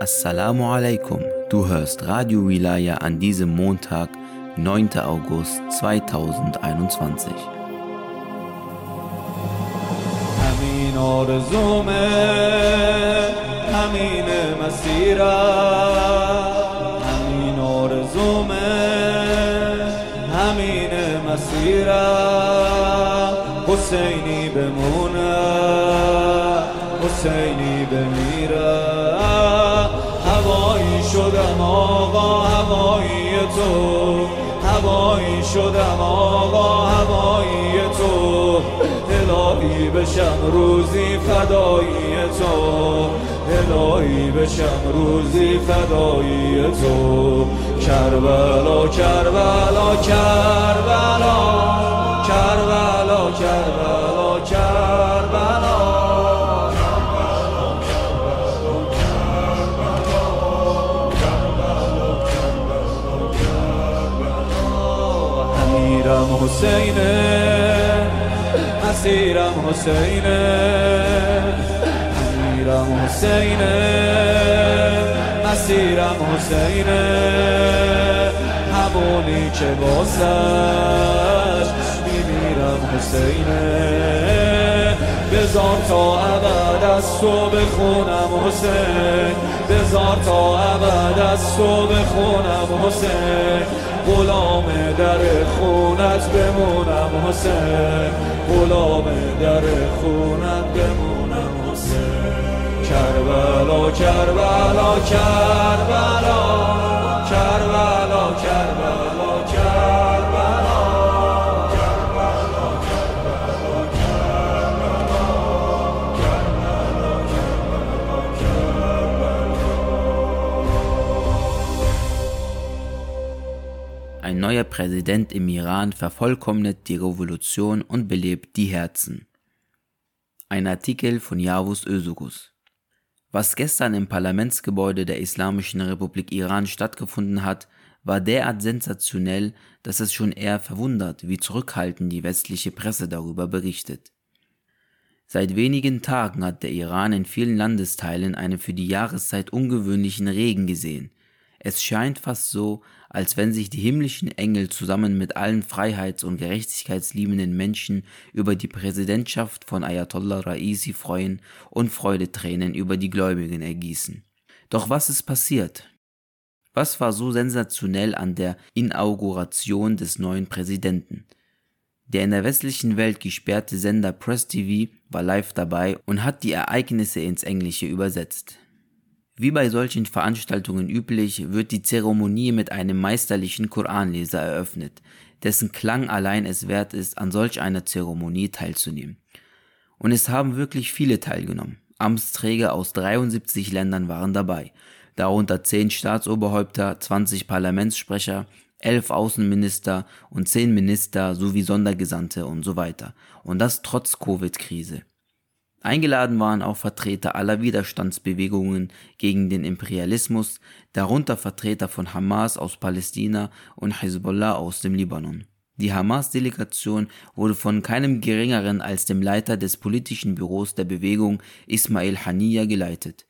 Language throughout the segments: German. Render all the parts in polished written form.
Assalamu alaikum, du hörst Radio Wilaya an diesem Montag, 9. August 2021. همین آرزومه همین مسیره همین آرزومه همین مسیره حسینی بمونه حسینی بمیره هوایی شدم آقا هوایی تو هوایی شدم آقا هوایی تو الهی بشم روزی فدایی تو الهی بشم روزی فدایی تو کربلا کربلا کربلا کربلا کربلا کربلا Asiram Hussein, Asiram Hussein, Asiram Hussein, Asiram Hussein, همونی که واسش میمیرم حسین بذار تا ابد از تو بخونم حسین بذار تا ابد از تو بخونم حسین غلام در خونت بمونم حسین غلام در خونت بمونم حسین کربلا کربلا کربلا کربلا کربلا کربلا Ein neuer Präsident im Iran vervollkommnet die Revolution und belebt die Herzen. Ein Artikel von Yavuz Özoguz. Was gestern im Parlamentsgebäude der Islamischen Republik Iran stattgefunden hat, war derart sensationell, dass es schon eher verwundert, wie zurückhaltend die westliche Presse darüber berichtet. Seit wenigen Tagen hat der Iran in vielen Landesteilen einen für die Jahreszeit ungewöhnlichen Regen gesehen. Es scheint fast so, als wenn sich die himmlischen Engel zusammen mit allen freiheits- und gerechtigkeitsliebenden Menschen über die Präsidentschaft von Ayatollah Raisi freuen und Freudetränen über die Gläubigen ergießen. Doch was ist passiert? Was war so sensationell an der Inauguration des neuen Präsidenten? Der in der westlichen Welt gesperrte Sender Press TV war live dabei und hat die Ereignisse ins Englische übersetzt. Wie bei solchen Veranstaltungen üblich, wird die Zeremonie mit einem meisterlichen Koranleser eröffnet, dessen Klang allein es wert ist, an solch einer Zeremonie teilzunehmen. Und es haben wirklich viele teilgenommen. Amtsträger aus 73 Ländern waren dabei, darunter 10 Staatsoberhäupter, 20 Parlamentssprecher, 11 Außenminister und 10 Minister sowie Sondergesandte und so weiter. Und das trotz Covid-Krise. Eingeladen waren auch Vertreter aller Widerstandsbewegungen gegen den Imperialismus, darunter Vertreter von Hamas aus Palästina und Hezbollah aus dem Libanon. Die Hamas-Delegation wurde von keinem Geringeren als dem Leiter des politischen Büros der Bewegung Ismail Haniya geleitet.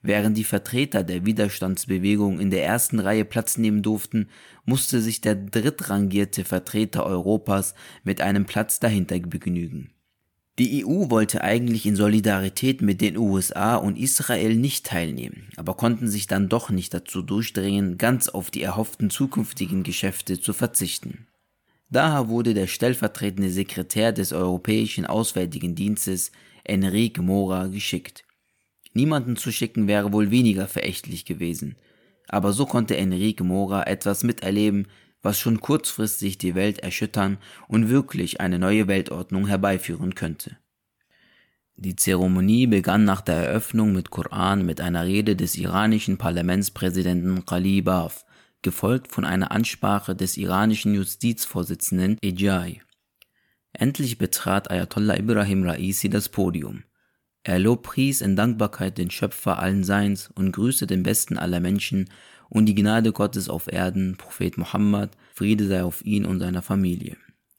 Während die Vertreter der Widerstandsbewegung in der ersten Reihe Platz nehmen durften, musste sich der drittrangierte Vertreter Europas mit einem Platz dahinter begnügen. Die EU wollte eigentlich in Solidarität mit den USA und Israel nicht teilnehmen, aber konnten sich dann doch nicht dazu durchdringen, ganz auf die erhofften zukünftigen Geschäfte zu verzichten. Daher wurde der stellvertretende Sekretär des Europäischen Auswärtigen Dienstes, Enrique Mora, geschickt. Niemanden zu schicken wäre wohl weniger verächtlich gewesen, aber so konnte Enrique Mora etwas miterleben, was schon kurzfristig die Welt erschüttern und wirklich eine neue Weltordnung herbeiführen könnte. Die Zeremonie begann nach der Eröffnung mit Koran mit einer Rede des iranischen Parlamentspräsidenten Qalibaf, gefolgt von einer Ansprache des iranischen Justizvorsitzenden Ejaei. Endlich betrat Ayatollah Ibrahim Raisi das Podium. Er lobpries in Dankbarkeit den Schöpfer allen Seins und grüßte den Besten aller Menschen und die Gnade Gottes auf Erden, Prophet Mohammed, Friede sei auf ihn und seiner Familie.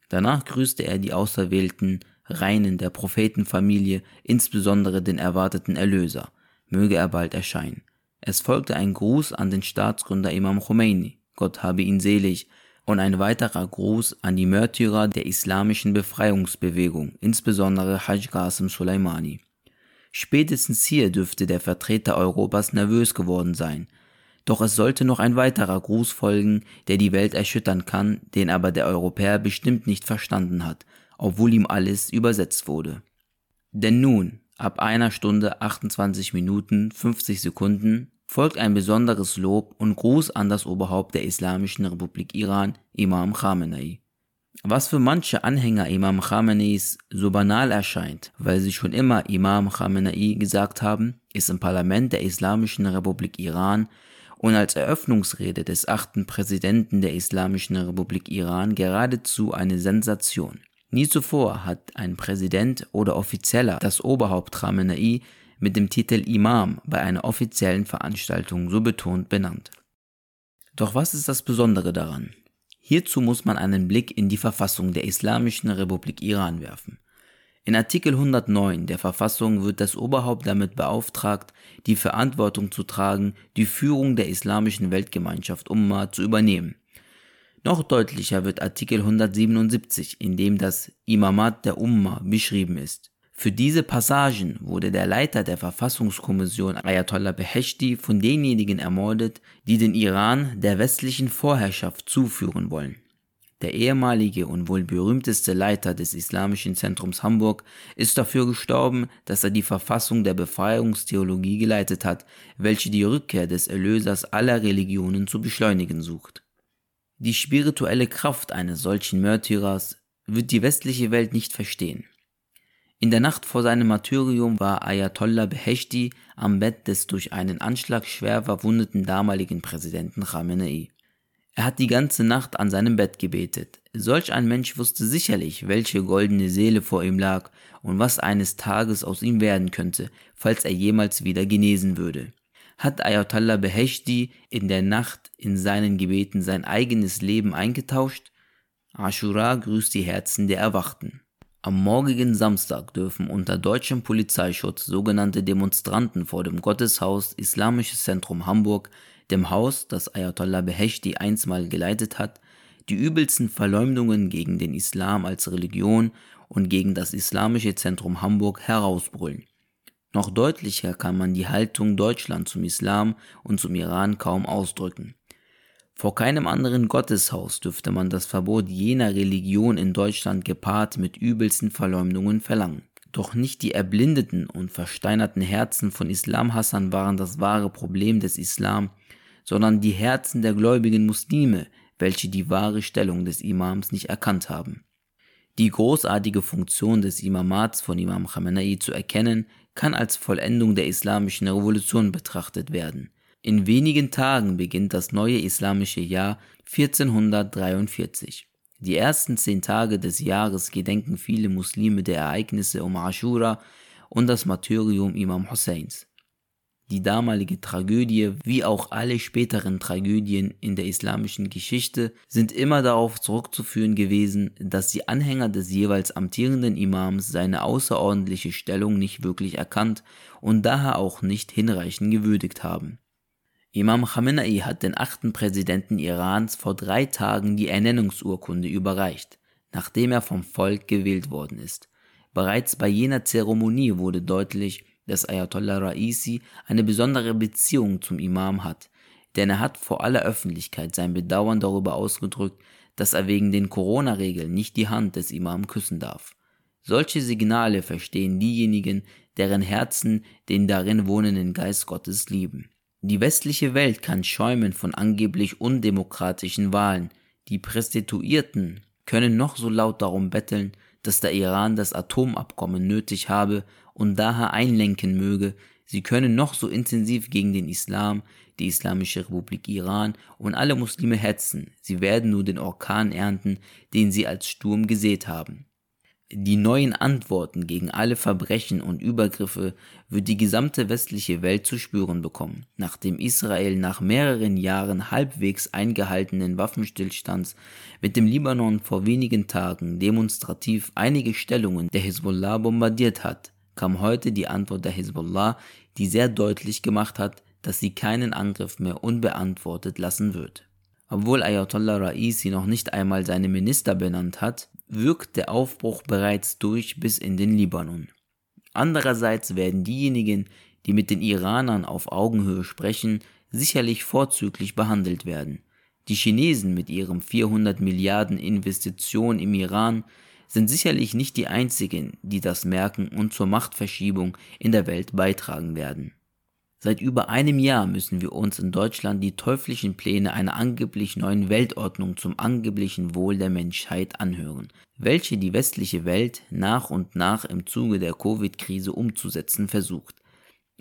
Danach grüßte er die Auserwählten, Reinen der Prophetenfamilie, insbesondere den erwarteten Erlöser, möge er bald erscheinen. Es folgte ein Gruß an den Staatsgründer Imam Khomeini, Gott habe ihn selig, und ein weiterer Gruß an die Märtyrer der islamischen Befreiungsbewegung, insbesondere Hajj Qasem Soleimani. Spätestens hier dürfte der Vertreter Europas nervös geworden sein. Doch es sollte noch ein weiterer Gruß folgen, der die Welt erschüttern kann, den aber der Europäer bestimmt nicht verstanden hat, obwohl ihm alles übersetzt wurde. Denn nun, ab 1 Stunde 28 Minuten 50 Sekunden, folgt ein besonderes Lob und Gruß an das Oberhaupt der Islamischen Republik Iran, Imam Khamenei. Was für manche Anhänger Imam Khameneis so banal erscheint, weil sie schon immer Imam Khamenei gesagt haben, ist im Parlament der Islamischen Republik Iran und als Eröffnungsrede des 8. Präsidenten der Islamischen Republik Iran geradezu eine Sensation. Nie zuvor hat ein Präsident oder Offizieller das Oberhaupt Khamenei mit dem Titel Imam bei einer offiziellen Veranstaltung so betont benannt. Doch was ist das Besondere daran? Hierzu muss man einen Blick in die Verfassung der Islamischen Republik Iran werfen. In Artikel 109 der Verfassung wird das Oberhaupt damit beauftragt, die Verantwortung zu tragen, die Führung der islamischen Weltgemeinschaft Ummah zu übernehmen. Noch deutlicher wird Artikel 177, in dem das Imamat der Ummah beschrieben ist. Für diese Passagen wurde der Leiter der Verfassungskommission Ayatollah Beheshti von denjenigen ermordet, die den Iran der westlichen Vorherrschaft zuführen wollen. Der ehemalige und wohl berühmteste Leiter des Islamischen Zentrums Hamburg ist dafür gestorben, dass er die Verfassung der Befreiungstheologie geleitet hat, welche die Rückkehr des Erlösers aller Religionen zu beschleunigen sucht. Die spirituelle Kraft eines solchen Märtyrers wird die westliche Welt nicht verstehen. In der Nacht vor seinem Martyrium war Ayatollah Beheshti am Bett des durch einen Anschlag schwer verwundeten damaligen Präsidenten Khamenei. Er hat die ganze Nacht an seinem Bett gebetet. Solch ein Mensch wusste sicherlich, welche goldene Seele vor ihm lag und was eines Tages aus ihm werden könnte, falls er jemals wieder genesen würde. Hat Ayatollah Beheshti in der Nacht in seinen Gebeten sein eigenes Leben eingetauscht? Ashura grüßt die Herzen der Erwachten. Am morgigen Samstag dürfen unter deutschem Polizeischutz sogenannte Demonstranten vor dem Gotteshaus Islamisches Zentrum Hamburg, dem Haus, das Ayatollah Beheshti einstmal geleitet hat, die übelsten Verleumdungen gegen den Islam als Religion und gegen das Islamische Zentrum Hamburg herausbrüllen. Noch deutlicher kann man die Haltung Deutschlands zum Islam und zum Iran kaum ausdrücken. Vor keinem anderen Gotteshaus dürfte man das Verbot jener Religion in Deutschland gepaart mit übelsten Verleumdungen verlangen. Doch nicht die erblindeten und versteinerten Herzen von Islamhassern waren das wahre Problem des Islam, sondern die Herzen der gläubigen Muslime, welche die wahre Stellung des Imams nicht erkannt haben. Die großartige Funktion des Imamats von Imam Khamenei zu erkennen, kann als Vollendung der islamischen Revolution betrachtet werden. In wenigen Tagen beginnt das neue islamische Jahr 1443. Die ersten 10 Tage des Jahres gedenken viele Muslime der Ereignisse um Ashura und das Martyrium Imam Husseins. Die damalige Tragödie, wie auch alle späteren Tragödien in der islamischen Geschichte, sind immer darauf zurückzuführen gewesen, dass die Anhänger des jeweils amtierenden Imams seine außerordentliche Stellung nicht wirklich erkannt und daher auch nicht hinreichend gewürdigt haben. Imam Khamenei hat den 8. Präsidenten Irans vor 3 Tagen die Ernennungsurkunde überreicht, nachdem er vom Volk gewählt worden ist. Bereits bei jener Zeremonie wurde deutlich, dass Ayatollah Raisi eine besondere Beziehung zum Imam hat, denn er hat vor aller Öffentlichkeit sein Bedauern darüber ausgedrückt, dass er wegen den Corona-Regeln nicht die Hand des Imam küssen darf. Solche Signale verstehen diejenigen, deren Herzen den darin wohnenden Geist Gottes lieben. Die westliche Welt kann schäumen von angeblich undemokratischen Wahlen. Die Prostituierten können noch so laut darum betteln, dass der Iran das Atomabkommen nötig habe und daher einlenken möge. Sie können noch so intensiv gegen den Islam, die Islamische Republik Iran und alle Muslime hetzen. Sie werden nur den Orkan ernten, den sie als Sturm gesät haben. Die neuen Antworten gegen alle Verbrechen und Übergriffe wird die gesamte westliche Welt zu spüren bekommen, nachdem Israel nach mehreren Jahren halbwegs eingehaltenen Waffenstillstands mit dem Libanon vor wenigen Tagen demonstrativ einige Stellungen der Hisbollah bombardiert hat, kam heute die Antwort der Hisbollah, die sehr deutlich gemacht hat, dass sie keinen Angriff mehr unbeantwortet lassen wird. Obwohl Ayatollah Raisi noch nicht einmal seine Minister benannt hat, wirkt der Aufbruch bereits durch bis in den Libanon. Andererseits werden diejenigen, die mit den Iranern auf Augenhöhe sprechen, sicherlich vorzüglich behandelt werden. Die Chinesen mit ihrem 400 Milliarden Investitionen im Iran sind sicherlich nicht die einzigen, die das merken und zur Machtverschiebung in der Welt beitragen werden. Seit über einem Jahr müssen wir uns in Deutschland die teuflischen Pläne einer angeblich neuen Weltordnung zum angeblichen Wohl der Menschheit anhören, welche die westliche Welt nach und nach im Zuge der Covid-Krise umzusetzen versucht.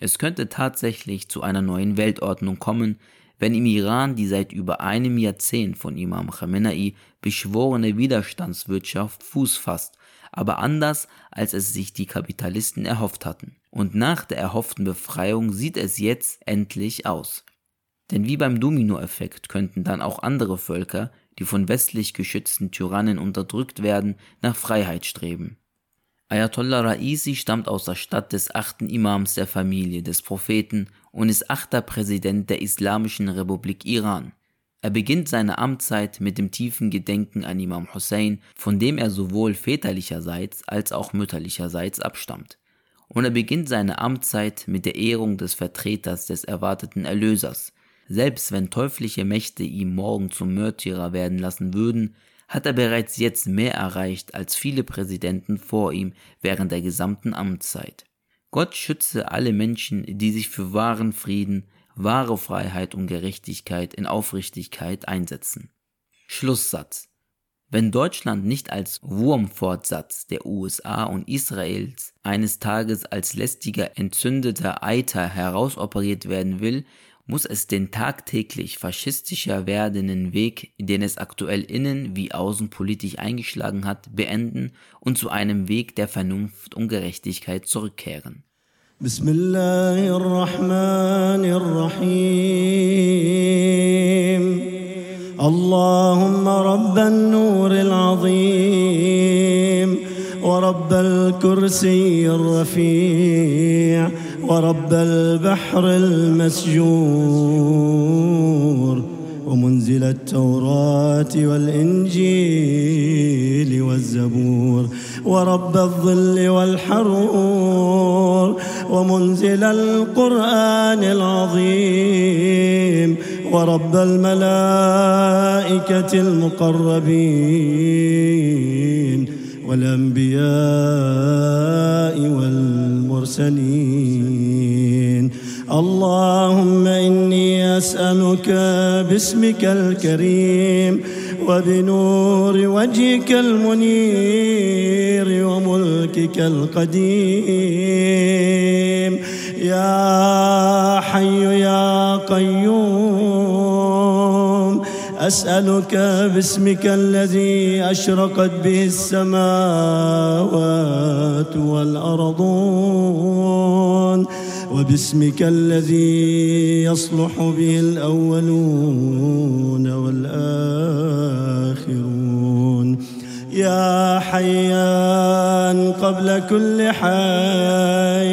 Es könnte tatsächlich zu einer neuen Weltordnung kommen, wenn im Iran die seit über einem Jahrzehnt von Imam Khamenei beschworene Widerstandswirtschaft Fuß fasst, aber anders, als es sich die Kapitalisten erhofft hatten. Und nach der erhofften Befreiung sieht es jetzt endlich aus. Denn wie beim Dominoeffekt könnten dann auch andere Völker, die von westlich geschützten Tyrannen unterdrückt werden, nach Freiheit streben. Ayatollah Raisi stammt aus der Stadt des 8. Imams der Familie des Propheten und ist 8. Präsident der Islamischen Republik Iran. Er beginnt seine Amtszeit mit dem tiefen Gedenken an Imam Hussein, von dem er sowohl väterlicherseits als auch mütterlicherseits abstammt. Und er beginnt seine Amtszeit mit der Ehrung des Vertreters des erwarteten Erlösers. Selbst wenn teuflische Mächte ihn morgen zum Märtyrer werden lassen würden, hat er bereits jetzt mehr erreicht als viele Präsidenten vor ihm während der gesamten Amtszeit. Gott schütze alle Menschen, die sich für wahren Frieden, wahre Freiheit und Gerechtigkeit in Aufrichtigkeit einsetzen. Schlusssatz. Wenn Deutschland nicht als Wurmfortsatz der USA und Israels eines Tages als lästiger, entzündeter Eiter herausoperiert werden will, muss es den tagtäglich faschistischer werdenden Weg, den es aktuell innen- wie außenpolitisch eingeschlagen hat, beenden und zu einem Weg der Vernunft und Gerechtigkeit zurückkehren. Bismillahirrahmanirrahim. Allahumma rabban nuril azim wa rabbal kursiyir rafi' ورب البحر المسجور ومنزل التوراة والإنجيل والزبور ورب الظل والحرور ومنزل القرآن العظيم ورب الملائكة المقربين والأنبياء والمرسلين اللهم إني أسألك باسمك الكريم وبنور وجهك المنير وملكك القديم يا حي يا قيوم أسألك باسمك الذي أشرقت به السماوات والأرضون وباسمك الذي يصلح به الأولون والآخرون يا حيان قبل كل حي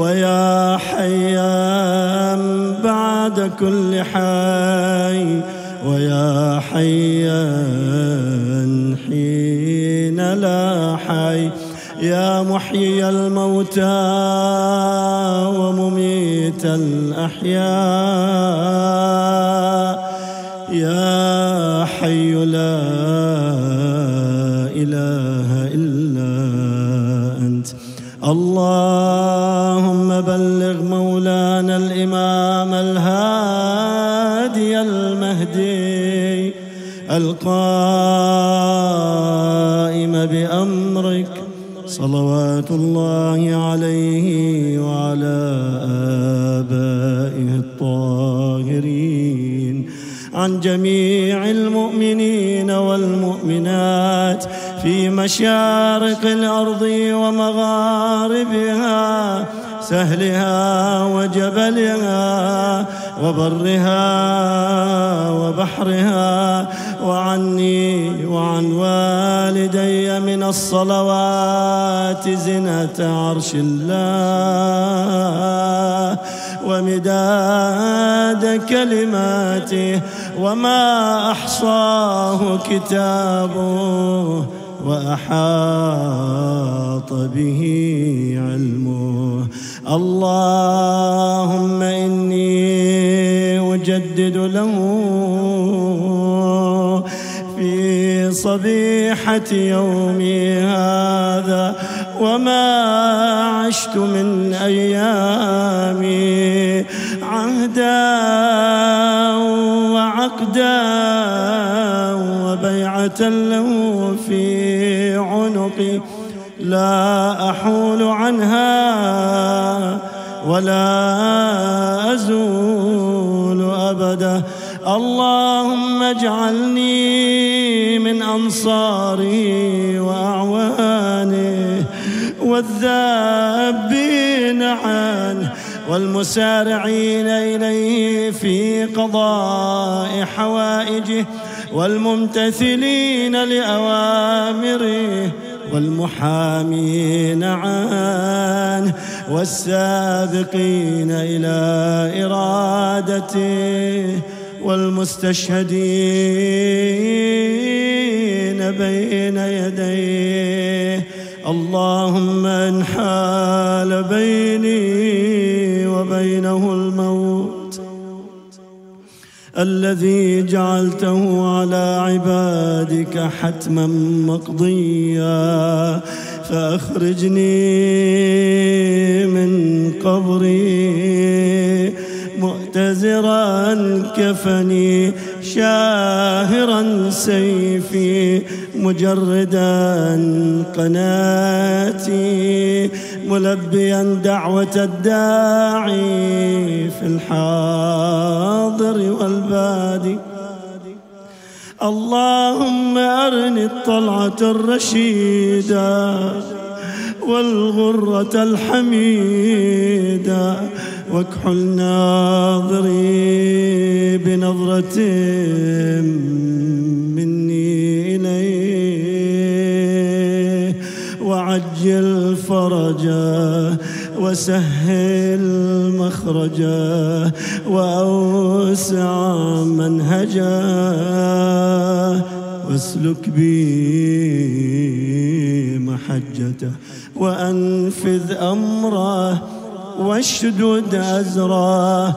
ويا حيان بعد كل حي ويا حيا حين لا حي يا محيي الموتى ومميت الأحياء يا حي لا إله إلا أنت اللهم بلغ مولانا الإمام الهادي المهدي القائم بأمرك صلوات الله عليه وعلى آبائه الطاهرين عن جميع المؤمنين والمؤمنات في مشارق الأرض ومغاربها سهلها وجبلها وبرها وبحرها وعني وعن والدي من الصلوات زنة عرش الله ومداد كلماته وما أحصاه كتابه وأحاط به علمه اللهم إني أجدد له في صبيحة يومي هذا وما عشت من أيامي عهدا وعقدا وبيعة له في عنقي لا أحول عنها ولا أزول أبدا اللهم اجعلني من أنصاري وأعواني والذابين عنه والمسارعين إليه في قضاء حوائجه والممتثلين لأوامره والمحامين عنه والسابقين إلى إرادته والمستشهدين بين يديه اللهم إن حال بيني وبينه الموت الذي جعلته على عبادك حتما مقضيا فأخرجني من قبري مؤتزرا كفني شاهرا سيفي مجردا قناتي ملبيا دعوة الداعي في الحاضر والبادي اللهم أرني الطلعة الرشيدة والغرة الحميدة واكحل ناظري بنظرة مني إليه وعجل فرجه وسهل مخرجه وأوسع منهجه واسلك بي محجته وأنفذ أمره واشدد أزره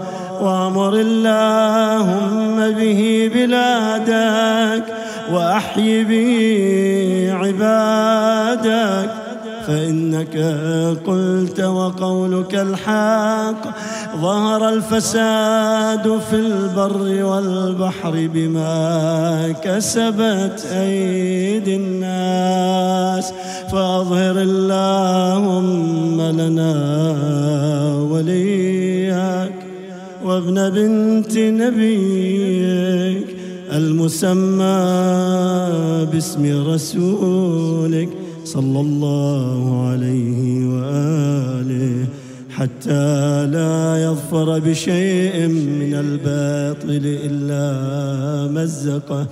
وأمر اللهم به بلادك وأحيي به عبادك فإنك قلت وقولك الحق ظهر الفساد في البر والبحر بما كسبت أيدي الناس فأظهر اللهم لنا وليك وابن بنت نبيك المسمى باسم رسولك صلى الله عليه وآله حتى لا يظفر بشيء من الباطل إلا مزقه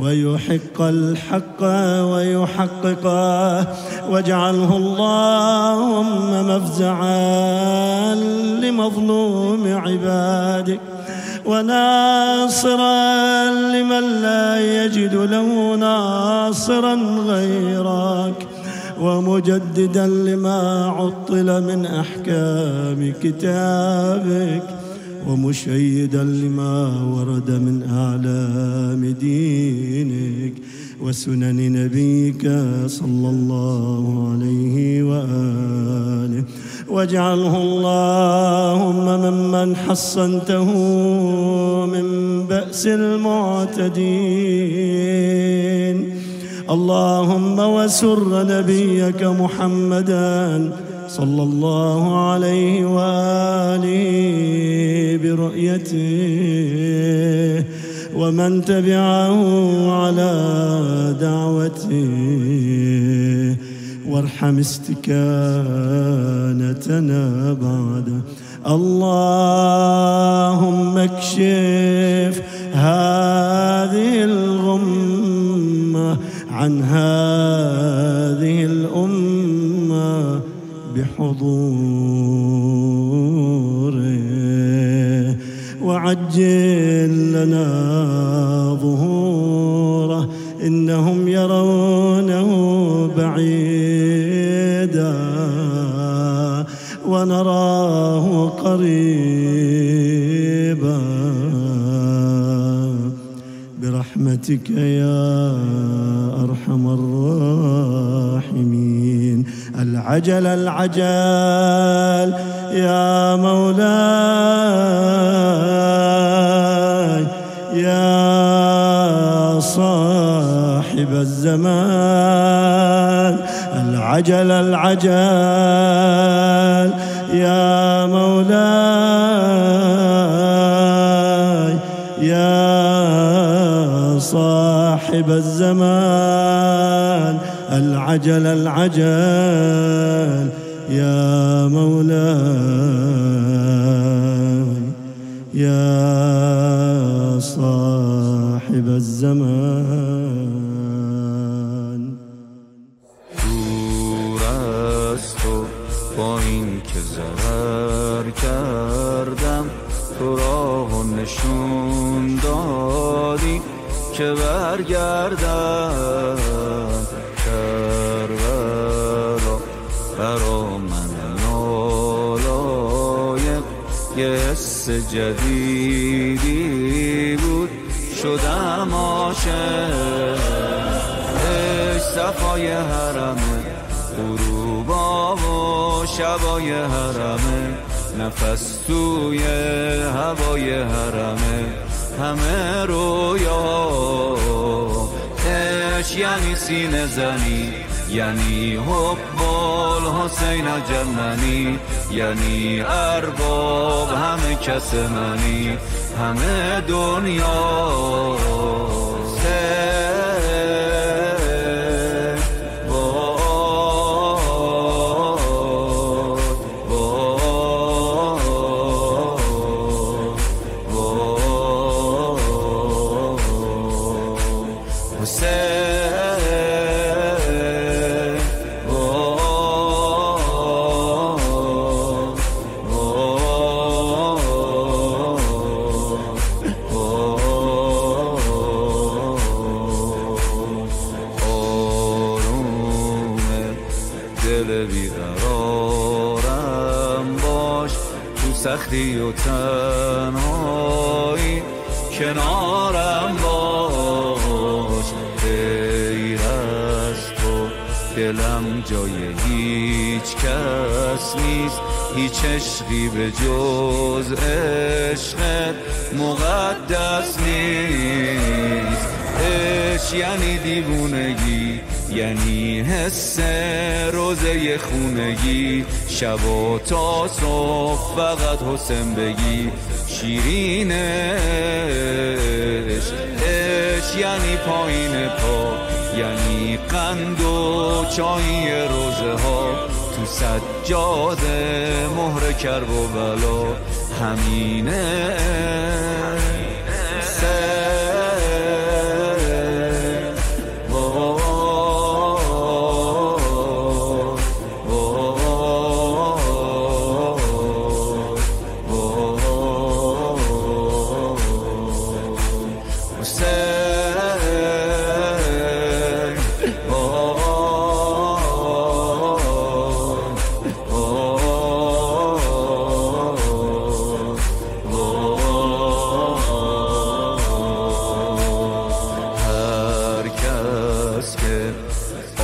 ويحق الحق ويحققه واجعله اللهم مفزعا لمظلوم عبادك وناصرا لمن لا يجد له ناصرا غيرك ومجددا لما عطل من أحكام كتابك ومشيدا لما ورد من أعلام دينك وسنن نبيك صلى الله عليه وآله واجعله اللهم ممن حصنته من بأس المعتدين اللهم وسر نبيك محمدا صلى الله عليه وآله برؤيته ومن تبعه على دعوته وارحم استكانتنا بعده اللهم اكشف هذه الغمة عن هذه الأمة بحضورك وعجل لنا ظهوره إنهم يرونه بعيدا ونراه قريبا برحمتك يا أرحم الراحمين العجل العجل يا مولاي يا صاحب الزمان العجل العجل يا مولاي يا صاحب الزمان العجل العجل يا مولاي يا صاحب الزمان دور از تو با این که ضرر کردم تو راه و نشون دادی که برگردم کربلا برا من نالایق یه حس جدیدی بود شدم عاشق ای صفای حرمه غروبا و شبای حرمه نفس توی هوای حرمه همه رویا عشق یعنی سینه زنی یعنی حبال حسین جننی یعنی ارباب همه کس منی همه دنیا سختی و تنهایی کنارم باش غیر از تو دلم جای هیچ کس نیست هیچ عشقی به جز عشقت مقدس نیست عشق یعنی دیوونگی یعنی حس روزه خونگی شب و تا صبح فقط حسن بگی شیرینش عشق یعنی پایین پا یعنی قند و چای روزه ها تو سجاده مهر کرب و بلا همینه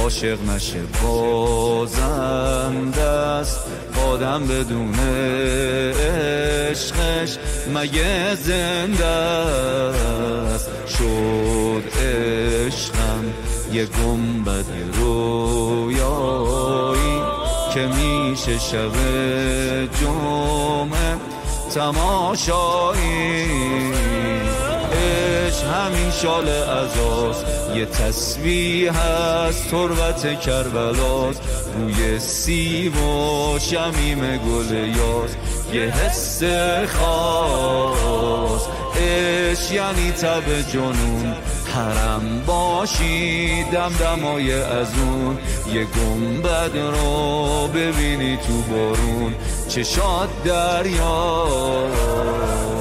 عاشق نشه بازم دست آدم بدون عشقش مگه زنده است شد عشقم یه گنبد رویایی که میشه شب جمعه تماشایی عشق همین شال عزاست یه تسبیح هست تربت کربلاست روی سیب و شمیم گل یاس یه حس خاص عشق یعنی تب جنون حرم باشی دمدمای از اون یه گنبد رو ببینی تو بارون چشات دریا